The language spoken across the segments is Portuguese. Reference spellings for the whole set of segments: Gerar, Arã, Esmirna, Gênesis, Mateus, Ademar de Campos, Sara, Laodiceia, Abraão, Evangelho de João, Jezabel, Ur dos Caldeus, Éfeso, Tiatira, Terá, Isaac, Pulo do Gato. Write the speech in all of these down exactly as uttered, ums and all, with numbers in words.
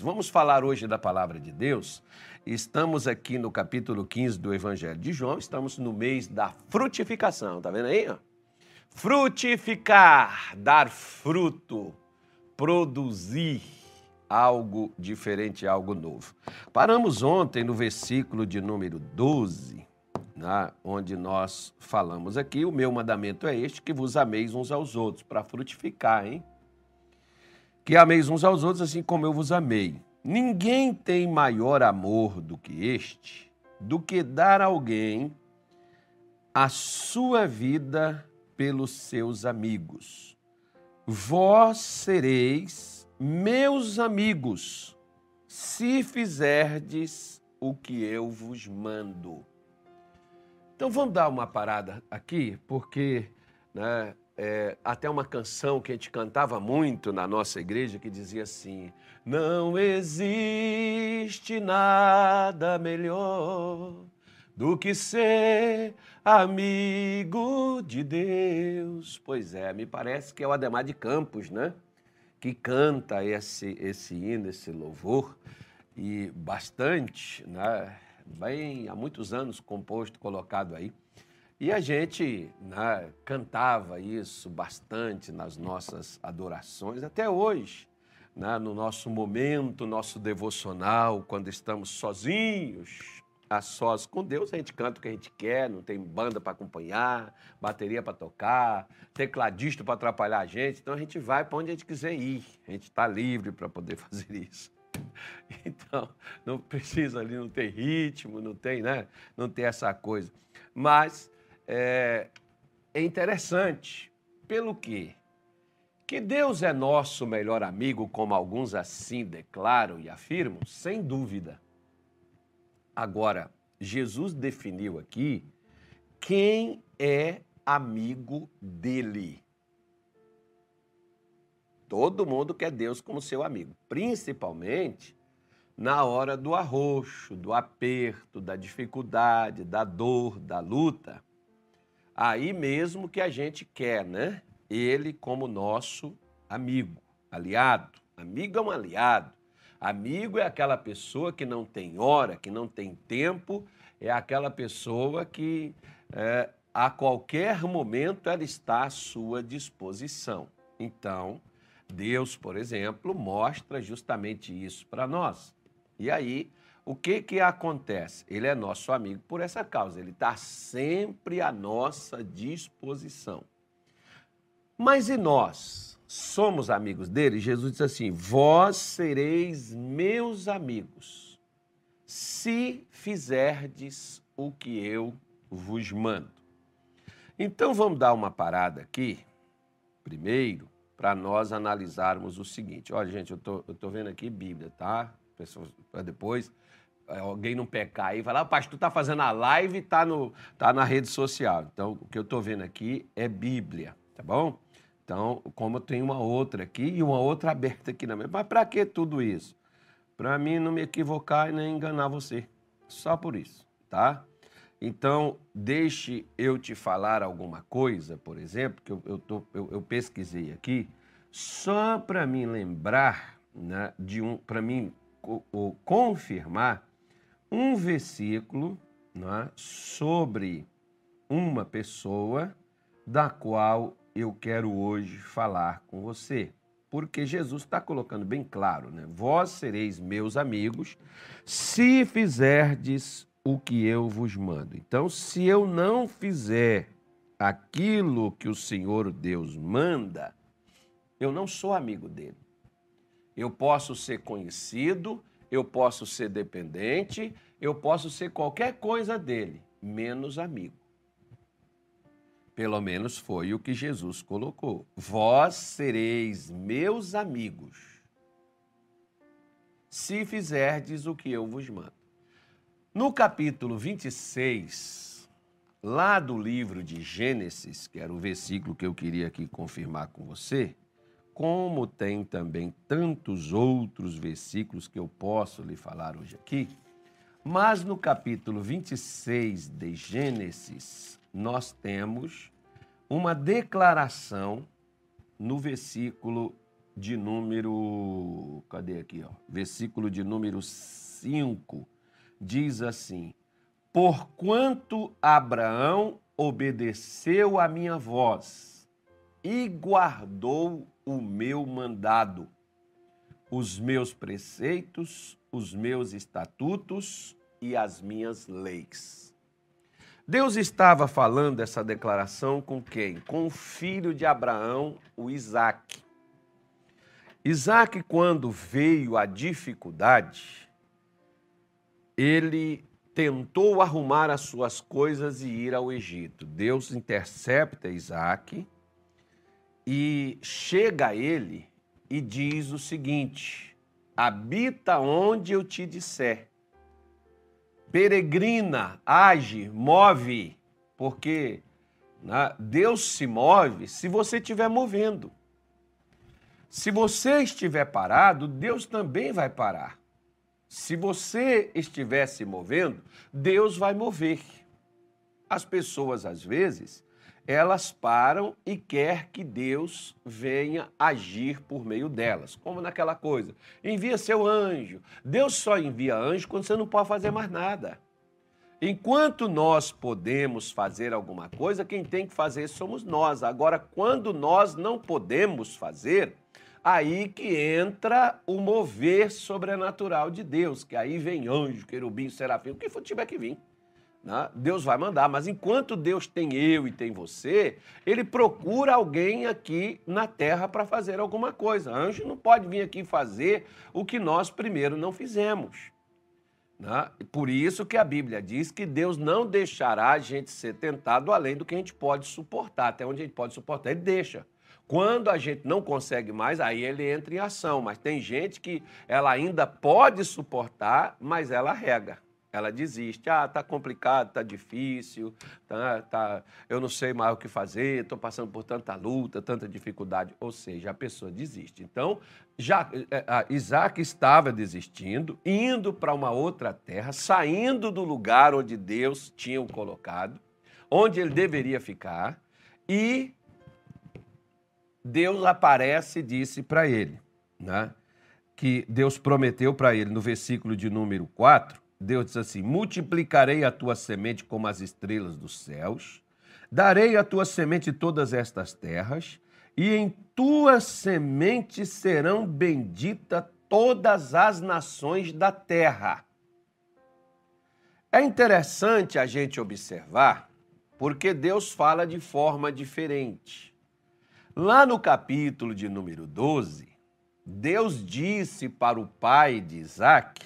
Vamos falar hoje da palavra de Deus. Estamos aqui no capítulo quinze do Evangelho de João, estamos no mês da frutificação, tá vendo aí? Ó? Frutificar, dar fruto, produzir algo diferente, algo novo. Paramos ontem no versículo de número doze, né, onde nós falamos aqui, o meu mandamento é este, que vos ameis uns aos outros, para frutificar, hein? Que ameis uns aos outros assim como eu vos amei. Ninguém tem maior amor do que este, do que dar a alguém a sua vida pelos seus amigos. Vós sereis meus amigos, se fizerdes o que eu vos mando. Então vamos dar uma parada aqui, porque, né, É, até uma canção que a gente cantava muito na nossa igreja que dizia assim: não existe nada melhor do que ser amigo de Deus. Pois é, me parece que é o Ademar de Campos, né? Que canta esse, esse hino, esse louvor, e bastante, né? Bem, há muitos anos composto, colocado aí. E a gente, né, cantava isso bastante nas nossas adorações, até hoje, né, no nosso momento, nosso devocional, quando estamos sozinhos, a sós com Deus, a gente canta o que a gente quer, não tem banda para acompanhar, bateria para tocar, tecladista para atrapalhar a gente, então a gente vai para onde a gente quiser ir, a gente está livre para poder fazer isso. Então, não precisa ali, não tem ritmo, não tem, né, não tem essa coisa, mas... É, é interessante, pelo quê? Que Deus é nosso melhor amigo, como alguns assim declaram e afirmam, sem dúvida. Agora, Jesus definiu aqui quem é amigo dele. Todo mundo quer Deus como seu amigo, principalmente na hora do arroxo, do aperto, da dificuldade, da dor, da luta. Aí mesmo que a gente quer, né? Ele como nosso amigo, aliado. Amigo é um aliado. Amigo é aquela pessoa que não tem hora, que não tem tempo, é aquela pessoa que é, a qualquer momento ela está à sua disposição. Então, Deus, por exemplo, mostra justamente isso para nós. E aí... O que que acontece? Ele é nosso amigo por essa causa, ele está sempre à nossa disposição. Mas e nós? Somos amigos dele? Jesus diz assim, vós sereis meus amigos, se fizerdes o que eu vos mando. Então vamos dar uma parada aqui, primeiro, para nós analisarmos o seguinte. Olha, gente, eu tô, eu tô vendo aqui Bíblia, tá? Pessoas, para depois... Alguém não pecar aí, vai lá, pastor, está fazendo a live e está tá na rede social. Então, o que eu estou vendo aqui é Bíblia, tá bom? Então, como eu tenho uma outra aqui e uma outra aberta aqui na minha... Mas para que tudo isso? Para mim não me equivocar e nem enganar você. Só por isso, tá? Então, deixe eu te falar alguma coisa, por exemplo, que eu, eu, tô, eu, eu pesquisei aqui, só para me lembrar, né, de um... Para mim ou confirmar... um versículo, né, sobre uma pessoa da qual eu quero hoje falar com você. Porque Jesus está colocando bem claro, né? Vós sereis meus amigos se fizerdes o que eu vos mando. Então, se eu não fizer aquilo que o Senhor Deus manda, eu não sou amigo dele. Eu posso ser conhecido, eu posso ser dependente, eu posso ser qualquer coisa dele, menos amigo. Pelo menos foi o que Jesus colocou. Vós sereis meus amigos, se fizerdes o que eu vos mando. No capítulo vinte e seis, lá do livro de Gênesis, que era o versículo que eu queria aqui confirmar com você, como tem também tantos outros versículos que eu posso lhe falar hoje aqui, mas no capítulo vinte e seis de Gênesis, nós temos uma declaração no versículo de número... Cadê aqui? Ó? Versículo de número cinco. Diz assim: porquanto Abraão obedeceu a minha voz e guardou o meu mandado, os meus preceitos, os meus estatutos e as minhas leis. Deus estava falando essa declaração com quem? Com o filho de Abraão, o Isaac. Isaac, quando veio a dificuldade, ele tentou arrumar as suas coisas e ir ao Egito. Deus intercepta Isaac e chega a ele e diz o seguinte: habita onde eu te disser, peregrina, age, move, porque, né, Deus se move se você estiver movendo. Se você estiver parado, Deus também vai parar. Se você estiver se movendo, Deus vai mover. As pessoas, às vezes, elas param e quer que Deus venha agir por meio delas. Como naquela coisa, envia seu anjo. Deus só envia anjo quando você não pode fazer mais nada. Enquanto nós podemos fazer alguma coisa, quem tem que fazer somos nós. Agora, quando nós não podemos fazer... aí que entra o mover sobrenatural de Deus, que aí vem anjo, querubim, serafim, o que for tiver que vir, né? Deus vai mandar, mas enquanto Deus tem eu e tem você, ele procura alguém aqui na terra para fazer alguma coisa. Anjo não pode vir aqui fazer o que nós primeiro não fizemos, né? Por isso que a Bíblia diz que Deus não deixará a gente ser tentado além do que a gente pode suportar. Até onde a gente pode suportar, ele deixa. Quando a gente não consegue mais, aí ele entra em ação. Mas tem gente que ela ainda pode suportar, mas ela rega, ela desiste. Ah, tá complicado, tá difícil, tá, tá, eu não sei mais o que fazer, estou passando por tanta luta, tanta dificuldade. Ou seja, a pessoa desiste. Então, já, Isaac estava desistindo, indo para uma outra terra, saindo do lugar onde Deus tinha o colocado, onde ele deveria ficar, e... Deus aparece e disse para ele, né, que Deus prometeu para ele, no versículo de número quatro, Deus diz assim: multiplicarei a tua semente como as estrelas dos céus, darei a tua semente todas estas terras, e em tua semente serão benditas todas as nações da terra. É interessante a gente observar, porque Deus fala de forma diferente. Lá no capítulo de número doze, Deus disse para o pai de Isaac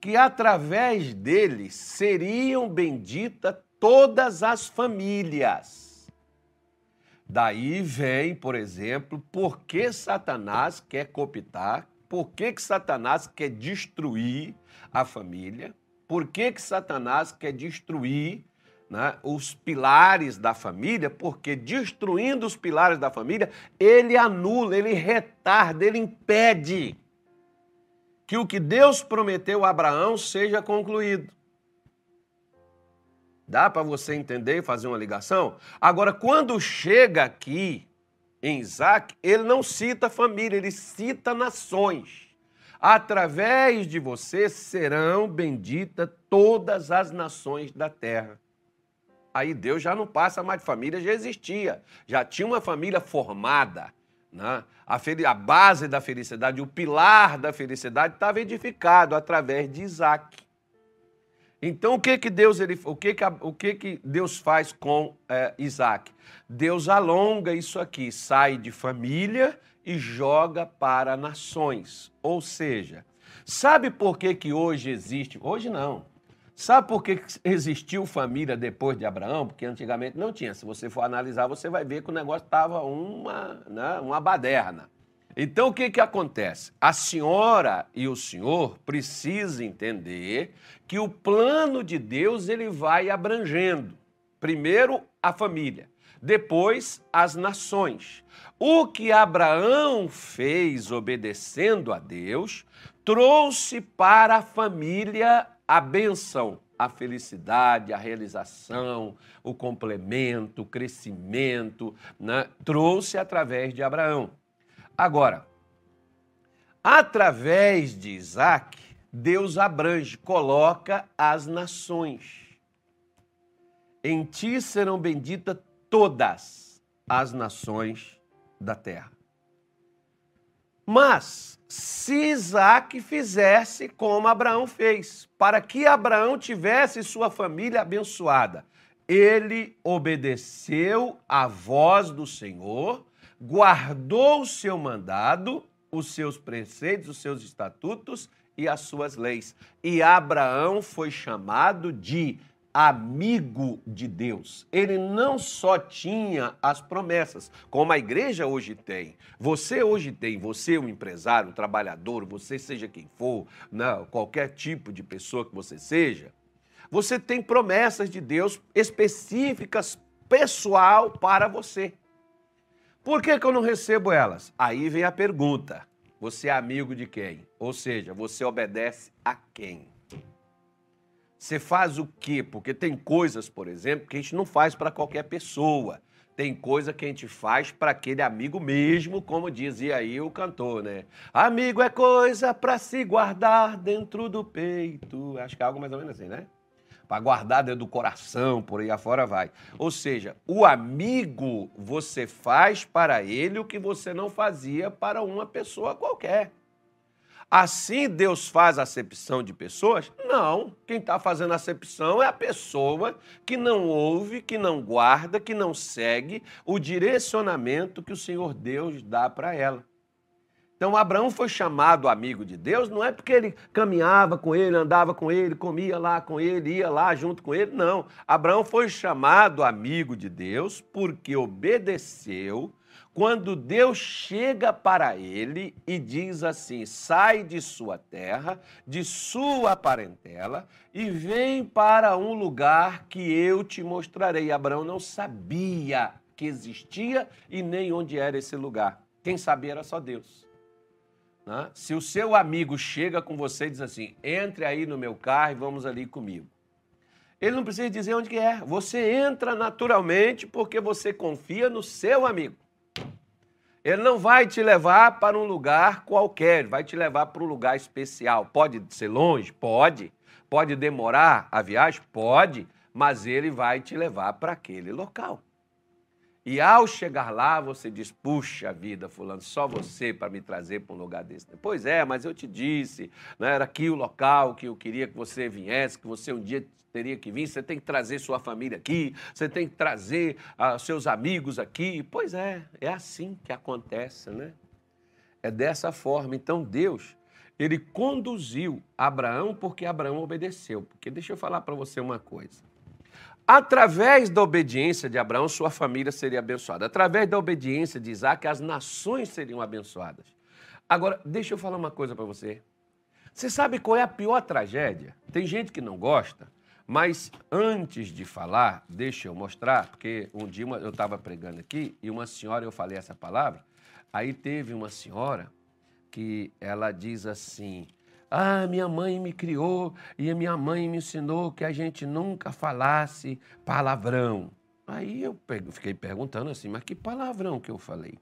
que através dele seriam benditas todas as famílias. Daí vem, por exemplo, por que Satanás quer cooptar, por que que Satanás quer destruir a família, por que que Satanás quer destruir Né, os pilares da família, porque destruindo os pilares da família, ele anula, ele retarda, ele impede que o que Deus prometeu a Abraão seja concluído. Dá para você entender e fazer uma ligação? Agora, quando chega aqui em Isaac, ele não cita família, ele cita nações. Através de você serão benditas todas as nações da terra. Aí Deus já não passa mais de família, já existia. Já tinha uma família formada, né? A, a base da felicidade, o pilar da felicidade estava edificado através de Isaac. Então, o que que Deus, ele, o que que, o que que Deus faz com é, Isaac? Deus alonga isso aqui, sai de família e joga para nações. Ou seja, sabe por que que hoje existe... Hoje não. Sabe por que existiu família depois de Abraão? Porque antigamente não tinha. Se você for analisar, você vai ver que o negócio estava uma, né, uma baderna. Então, o que que acontece? A senhora e o senhor precisam entender que o plano de Deus ele vai abrangendo. Primeiro, a família. Depois, as nações. O que Abraão fez obedecendo a Deus, trouxe para a família a bênção, a felicidade, a realização, o complemento, o crescimento, né? Trouxe através de Abraão. Agora, através de Isaac, Deus abrange, coloca as nações. Em ti serão benditas todas as nações da terra. Mas, se Isaac fizesse como Abraão fez, para que Abraão tivesse sua família abençoada, ele obedeceu à voz do Senhor, guardou o seu mandado, os seus preceitos, os seus estatutos e as suas leis. E Abraão foi chamado de amigo de Deus. Ele não só tinha as promessas, como a igreja hoje tem. Você hoje tem, você um empresário, um trabalhador, você seja quem for, não, qualquer tipo de pessoa que você seja, você tem promessas de Deus específicas, pessoal para você. Por que que eu não recebo elas? Aí vem a pergunta, você é amigo de quem? Ou seja, você obedece a quem? Você faz o quê? Porque tem coisas, por exemplo, que a gente não faz para qualquer pessoa. Tem coisa que a gente faz para aquele amigo mesmo, como dizia aí o cantor, né? Amigo é coisa para se guardar dentro do peito. Acho que é algo mais ou menos assim, né? Para guardar dentro do coração, por aí afora vai. Ou seja, o amigo, você faz para ele o que você não fazia para uma pessoa qualquer. Assim Deus faz acepção de pessoas? Não. Quem está fazendo acepção é a pessoa que não ouve, que não guarda, que não segue o direcionamento que o Senhor Deus dá para ela. Então, Abraão foi chamado amigo de Deus, não é porque ele caminhava com ele, andava com ele, comia lá com ele, ia lá junto com ele, não. Abraão foi chamado amigo de Deus porque obedeceu quando Deus chega para ele e diz assim, sai de sua terra, de sua parentela e vem para um lugar que eu te mostrarei. Abraão não sabia que existia e nem onde era esse lugar. Quem sabia era só Deus. Se o seu amigo chega com você e diz assim, entre aí no meu carro e vamos ali comigo. Ele não precisa dizer onde que é. Você entra naturalmente porque você confia no seu amigo. Ele não vai te levar para um lugar qualquer, vai te levar para um lugar especial. Pode ser longe? Pode. Pode demorar a viagem? Pode. Mas ele vai te levar para aquele local. E ao chegar lá, você diz, puxa vida, fulano, só você para me trazer para um lugar desse. Pois é, mas eu te disse, né, era aqui o local que eu queria que você viesse, que você um dia teria que vir, você tem que trazer sua família aqui, você tem que trazer uh, seus amigos aqui. Pois é, é assim que acontece, né? É dessa forma. Então, Deus, ele conduziu Abraão porque Abraão obedeceu. Porque deixa eu falar para você uma coisa. Através da obediência de Abraão, sua família seria abençoada. Através da obediência de Isaac, as nações seriam abençoadas. Agora, deixa eu falar uma coisa para você. Você sabe qual é a pior tragédia? Tem gente que não gosta, mas antes de falar, deixa eu mostrar, porque um dia eu estava pregando aqui e uma senhora, eu falei essa palavra, aí teve uma senhora que ela diz assim... Ah, minha mãe me criou e a minha mãe me ensinou que a gente nunca falasse palavrão. Aí eu fiquei perguntando assim, mas que palavrão que eu falei?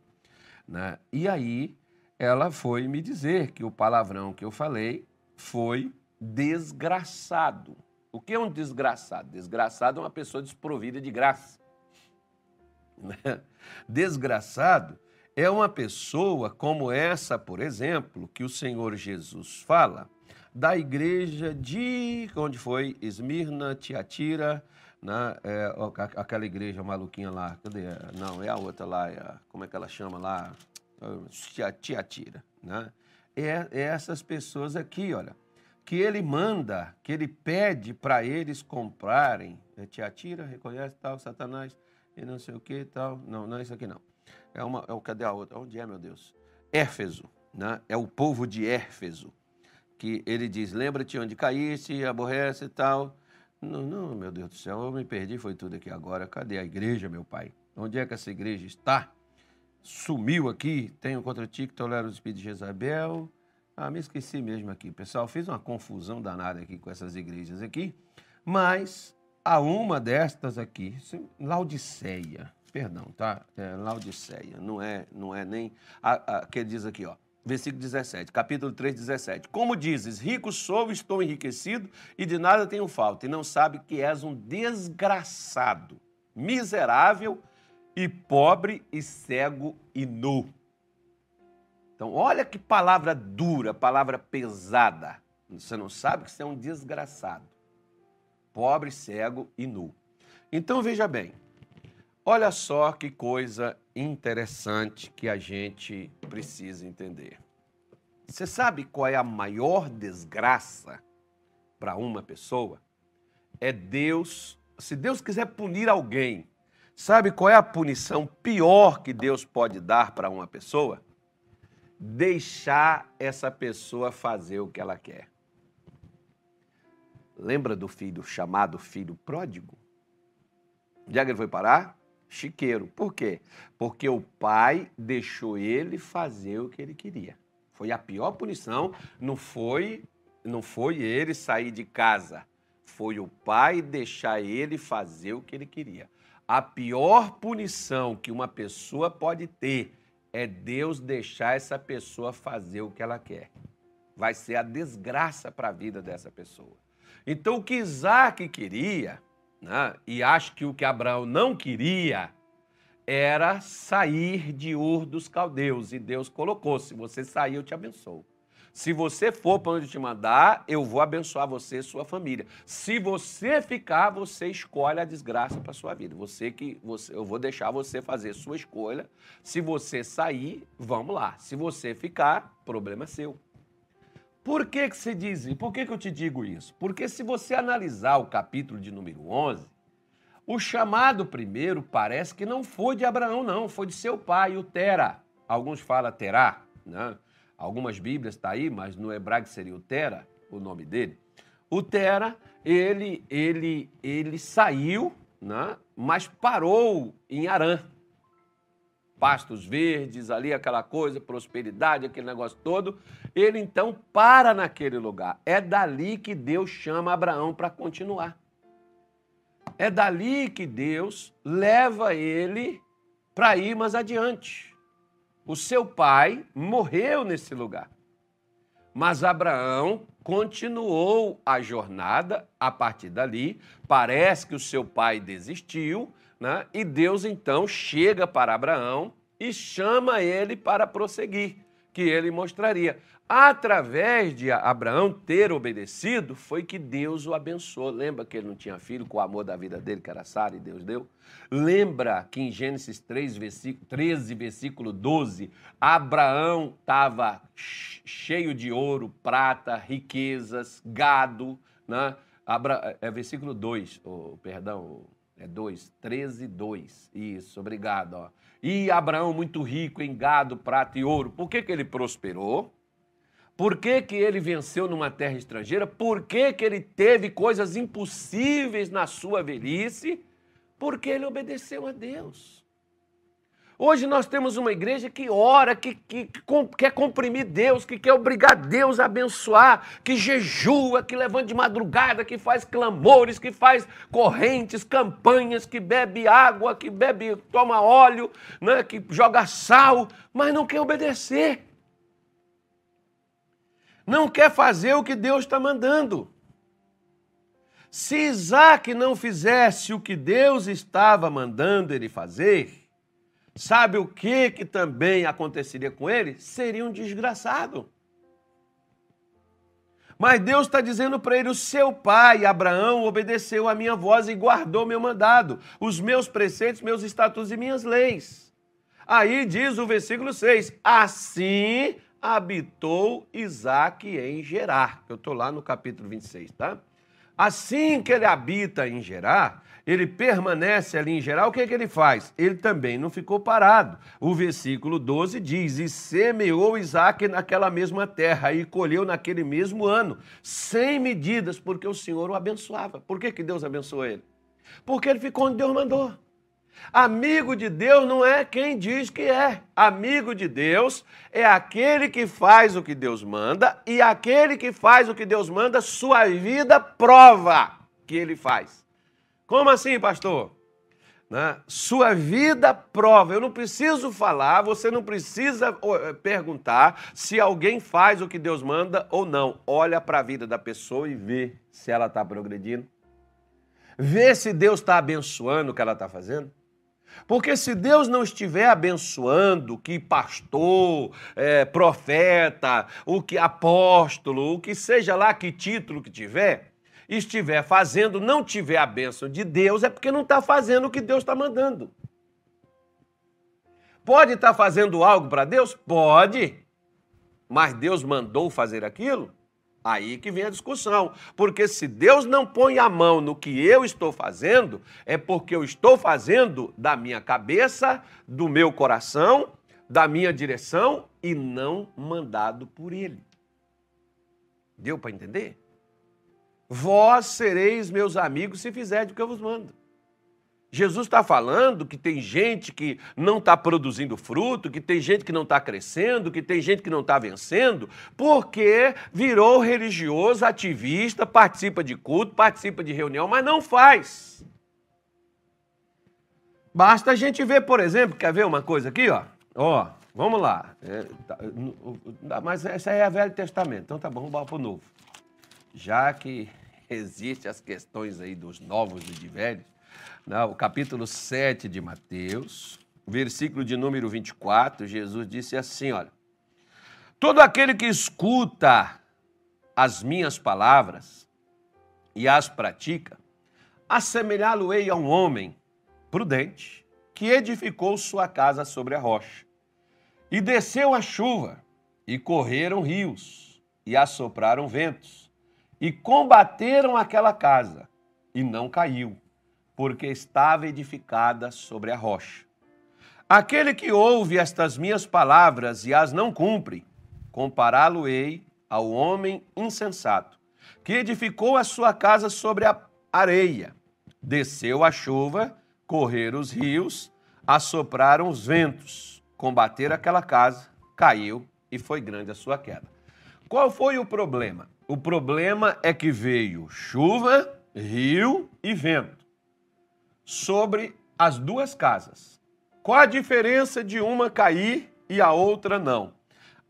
Né? E aí ela foi me dizer que o palavrão que eu falei foi desgraçado. O que é um desgraçado? Desgraçado é uma pessoa desprovida de graça. Né? Desgraçado... É uma pessoa como essa, por exemplo, que o Senhor Jesus fala, da igreja de, onde foi? Esmirna, Tiatira, né? É, aquela igreja maluquinha lá, cadê? Não, é a outra lá, é a, como é que ela chama lá? Tiatira, né? É, é essas pessoas aqui, olha, que ele manda, que ele pede para eles comprarem, é Tiatira, reconhece tal, Satanás, e não sei o que tal, não, não é isso aqui não. É uma, é, cadê a outra? Onde é, meu Deus? Éfeso, né? É o povo de Éfeso, que ele diz, lembra-te onde caíste, aborrece e tal. Não, não, meu Deus do céu, eu me perdi, foi tudo aqui agora. Cadê a igreja, meu pai? Onde é que essa igreja está? Sumiu aqui, tenho contra ti que tolera o espírito de Jezabel. Ah, me esqueci mesmo aqui, pessoal. Fiz uma confusão danada aqui com essas igrejas aqui, mas há uma destas aqui, Laodiceia. perdão, tá? É, Laodiceia, não é, não é nem... A, a, que diz aqui, ó, versículo dezessete, capítulo três, dezessete. Como dizes, rico sou, estou enriquecido e de nada tenho falta, e não sabe que és um desgraçado, miserável e pobre e cego e nu. Então, olha que palavra dura, palavra pesada. Você não sabe que você é um desgraçado, pobre, cego e nu. Então, veja bem, olha só que coisa interessante que a gente precisa entender. Você sabe qual é a maior desgraça para uma pessoa? É Deus, se Deus quiser punir alguém, sabe qual é a punição pior que Deus pode dar para uma pessoa? Deixar essa pessoa fazer o que ela quer. Lembra do filho chamado filho pródigo? Onde é que ele foi parar? Chiqueiro. Por quê? Porque o pai deixou ele fazer o que ele queria. Foi a pior punição, não foi, não foi ele sair de casa, foi o pai deixar ele fazer o que ele queria. A pior punição que uma pessoa pode ter é Deus deixar essa pessoa fazer o que ela quer. Vai ser a desgraça para a vida dessa pessoa. Então, o que Isaac queria, né, e acho que o que Abraão não queria, era sair de Ur dos Caldeus. E Deus colocou, se você sair, eu te abençoo. Se você for para onde eu te mandar, eu vou abençoar você e sua família. Se você ficar, você escolhe a desgraça para a sua vida. Você que, você, eu vou deixar você fazer sua escolha. Se você sair, vamos lá. Se você ficar, problema seu. Por que que se diz isso? Por que que eu te digo isso? Porque se você analisar o capítulo de número onze, o chamado primeiro parece que não foi de Abraão, não. Foi de seu pai, o Terá. Alguns falam Terá, né? Algumas Bíblias está aí, mas no hebraico seria o Terá, o nome dele. O Terá, ele, ele, ele saiu, né? Mas parou em Arã. Pastos verdes, ali aquela coisa, prosperidade, aquele negócio todo. Ele, então, para naquele lugar. É dali que Deus chama Abraão para continuar. É dali que Deus leva ele para ir mais adiante. O seu pai morreu nesse lugar, mas Abraão continuou a jornada a partir dali. Parece que o seu pai desistiu, né? E Deus então chega para Abraão e chama ele para prosseguir, que ele mostraria. Através de Abraão ter obedecido, foi que Deus o abençoou. Lembra que ele não tinha filho, com o amor da vida dele, que era Sara, e Deus deu? Lembra que em Gênesis três, versículo treze, versículo doze, Abraão estava cheio de ouro, prata, riquezas, gado, né? Abra... É versículo dois, oh, perdão, é dois, treze, dois. Isso, obrigado. Ó. E Abraão muito rico em gado, prata e ouro. Por que que ele prosperou? Por que que ele venceu numa terra estrangeira? Por que que ele teve coisas impossíveis na sua velhice? Porque ele obedeceu a Deus. Hoje nós temos uma igreja que ora, que, que, que quer comprimir Deus, que quer obrigar Deus a abençoar, que jejua, que levanta de madrugada, que faz clamores, que faz correntes, campanhas, que bebe água, que bebe, toma óleo, né, que joga sal, mas não quer obedecer. Não quer fazer o que Deus está mandando. Se Isaac não fizesse o que Deus estava mandando ele fazer, sabe o que que também aconteceria com ele? Seria um desgraçado. Mas Deus está dizendo para ele, o seu pai, Abraão, obedeceu a minha voz e guardou meu mandado, os meus preceitos, meus estatutos e minhas leis. Aí diz o versículo seis, assim... habitou Isaac em Gerar. Eu estou lá no capítulo vinte e seis, tá? Assim que ele habita em Gerar, ele permanece ali em Gerar, o que é que ele faz? Ele também não ficou parado. O versículo doze diz, e semeou Isaac naquela mesma terra e colheu naquele mesmo ano, sem medidas, porque o Senhor o abençoava. Por que que Deus abençoou ele? Porque ele ficou onde Deus mandou. Amigo de Deus não é quem diz que é. Amigo de Deus é aquele que faz o que Deus manda, e aquele que faz o que Deus manda, sua vida prova que ele faz. Como assim, pastor? né? Sua vida prova. Eu não preciso falar, você não precisa perguntar se alguém faz o que Deus manda ou não. Olha para a vida da pessoa e vê se ela está progredindo. Vê se Deus está abençoando o que ela está fazendo. Porque se Deus não estiver abençoando o que pastor, é, profeta, o que apóstolo, o que seja lá, que título que tiver, estiver fazendo, não tiver a bênção de Deus, é porque não está fazendo o que Deus está mandando. Pode estar fazendo algo para Deus? Pode. Mas Deus mandou fazer aquilo? Aí que vem a discussão, porque se Deus não põe a mão no que eu estou fazendo, é porque eu estou fazendo da minha cabeça, do meu coração, da minha direção e não mandado por Ele. Deu para entender? Vós sereis meus amigos se fizerdes o que eu vos mando. Jesus está falando que tem gente que não está produzindo fruto, que tem gente que não está crescendo, que tem gente que não está vencendo, porque virou religioso, ativista, participa de culto, participa de reunião, mas não faz. Basta a gente ver, por exemplo, quer ver uma coisa aqui, ó? Ó, vamos lá. É, tá, mas essa aí é a Velho Testamento, então tá bom, vamos para o Novo. Já que existem as questões aí dos novos e de velhos, não, o capítulo sete de Mateus, versículo de número vinte e quatro, Jesus disse assim, olha, todo aquele que escuta as minhas palavras e as pratica, assemelhá-lo-ei a um homem prudente que edificou sua casa sobre a rocha e desceu a chuva e correram rios e assopraram ventos e combateram aquela casa e não caiu, porque estava edificada sobre a rocha. Aquele que ouve estas minhas palavras e as não cumpre, compará-lo-ei ao homem insensato, que edificou a sua casa sobre a areia. Desceu a chuva, correram os rios, assopraram os ventos, combateram aquela casa, caiu e foi grande a sua queda. Qual foi o problema? O problema é que veio chuva, rio e vento sobre as duas casas. Qual a diferença de uma cair e a outra não?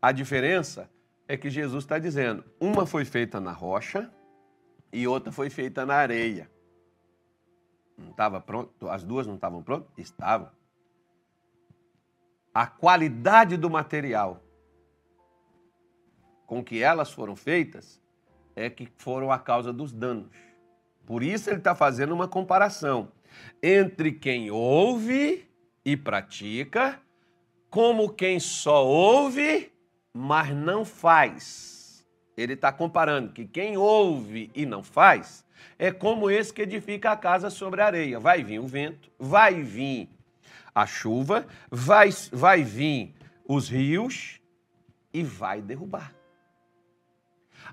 A diferença é que Jesus está dizendo, uma foi feita na rocha e outra foi feita na areia. Não estava pronto? As duas não estavam prontas? Estavam. A qualidade do material com que elas foram feitas é que foram a causa dos danos. Por isso ele está fazendo uma comparação entre quem ouve e pratica, como quem só ouve, mas não faz. Ele está comparando que quem ouve e não faz é como esse que edifica a casa sobre a areia. Vai vir o vento, vai vir a chuva, vai, vai vir os rios e vai derrubar.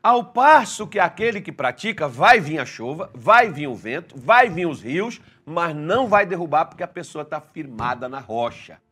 Ao passo que aquele que pratica, vai vir a chuva, vai vir o vento, vai vir os rios, mas não vai derrubar porque a pessoa está firmada na rocha.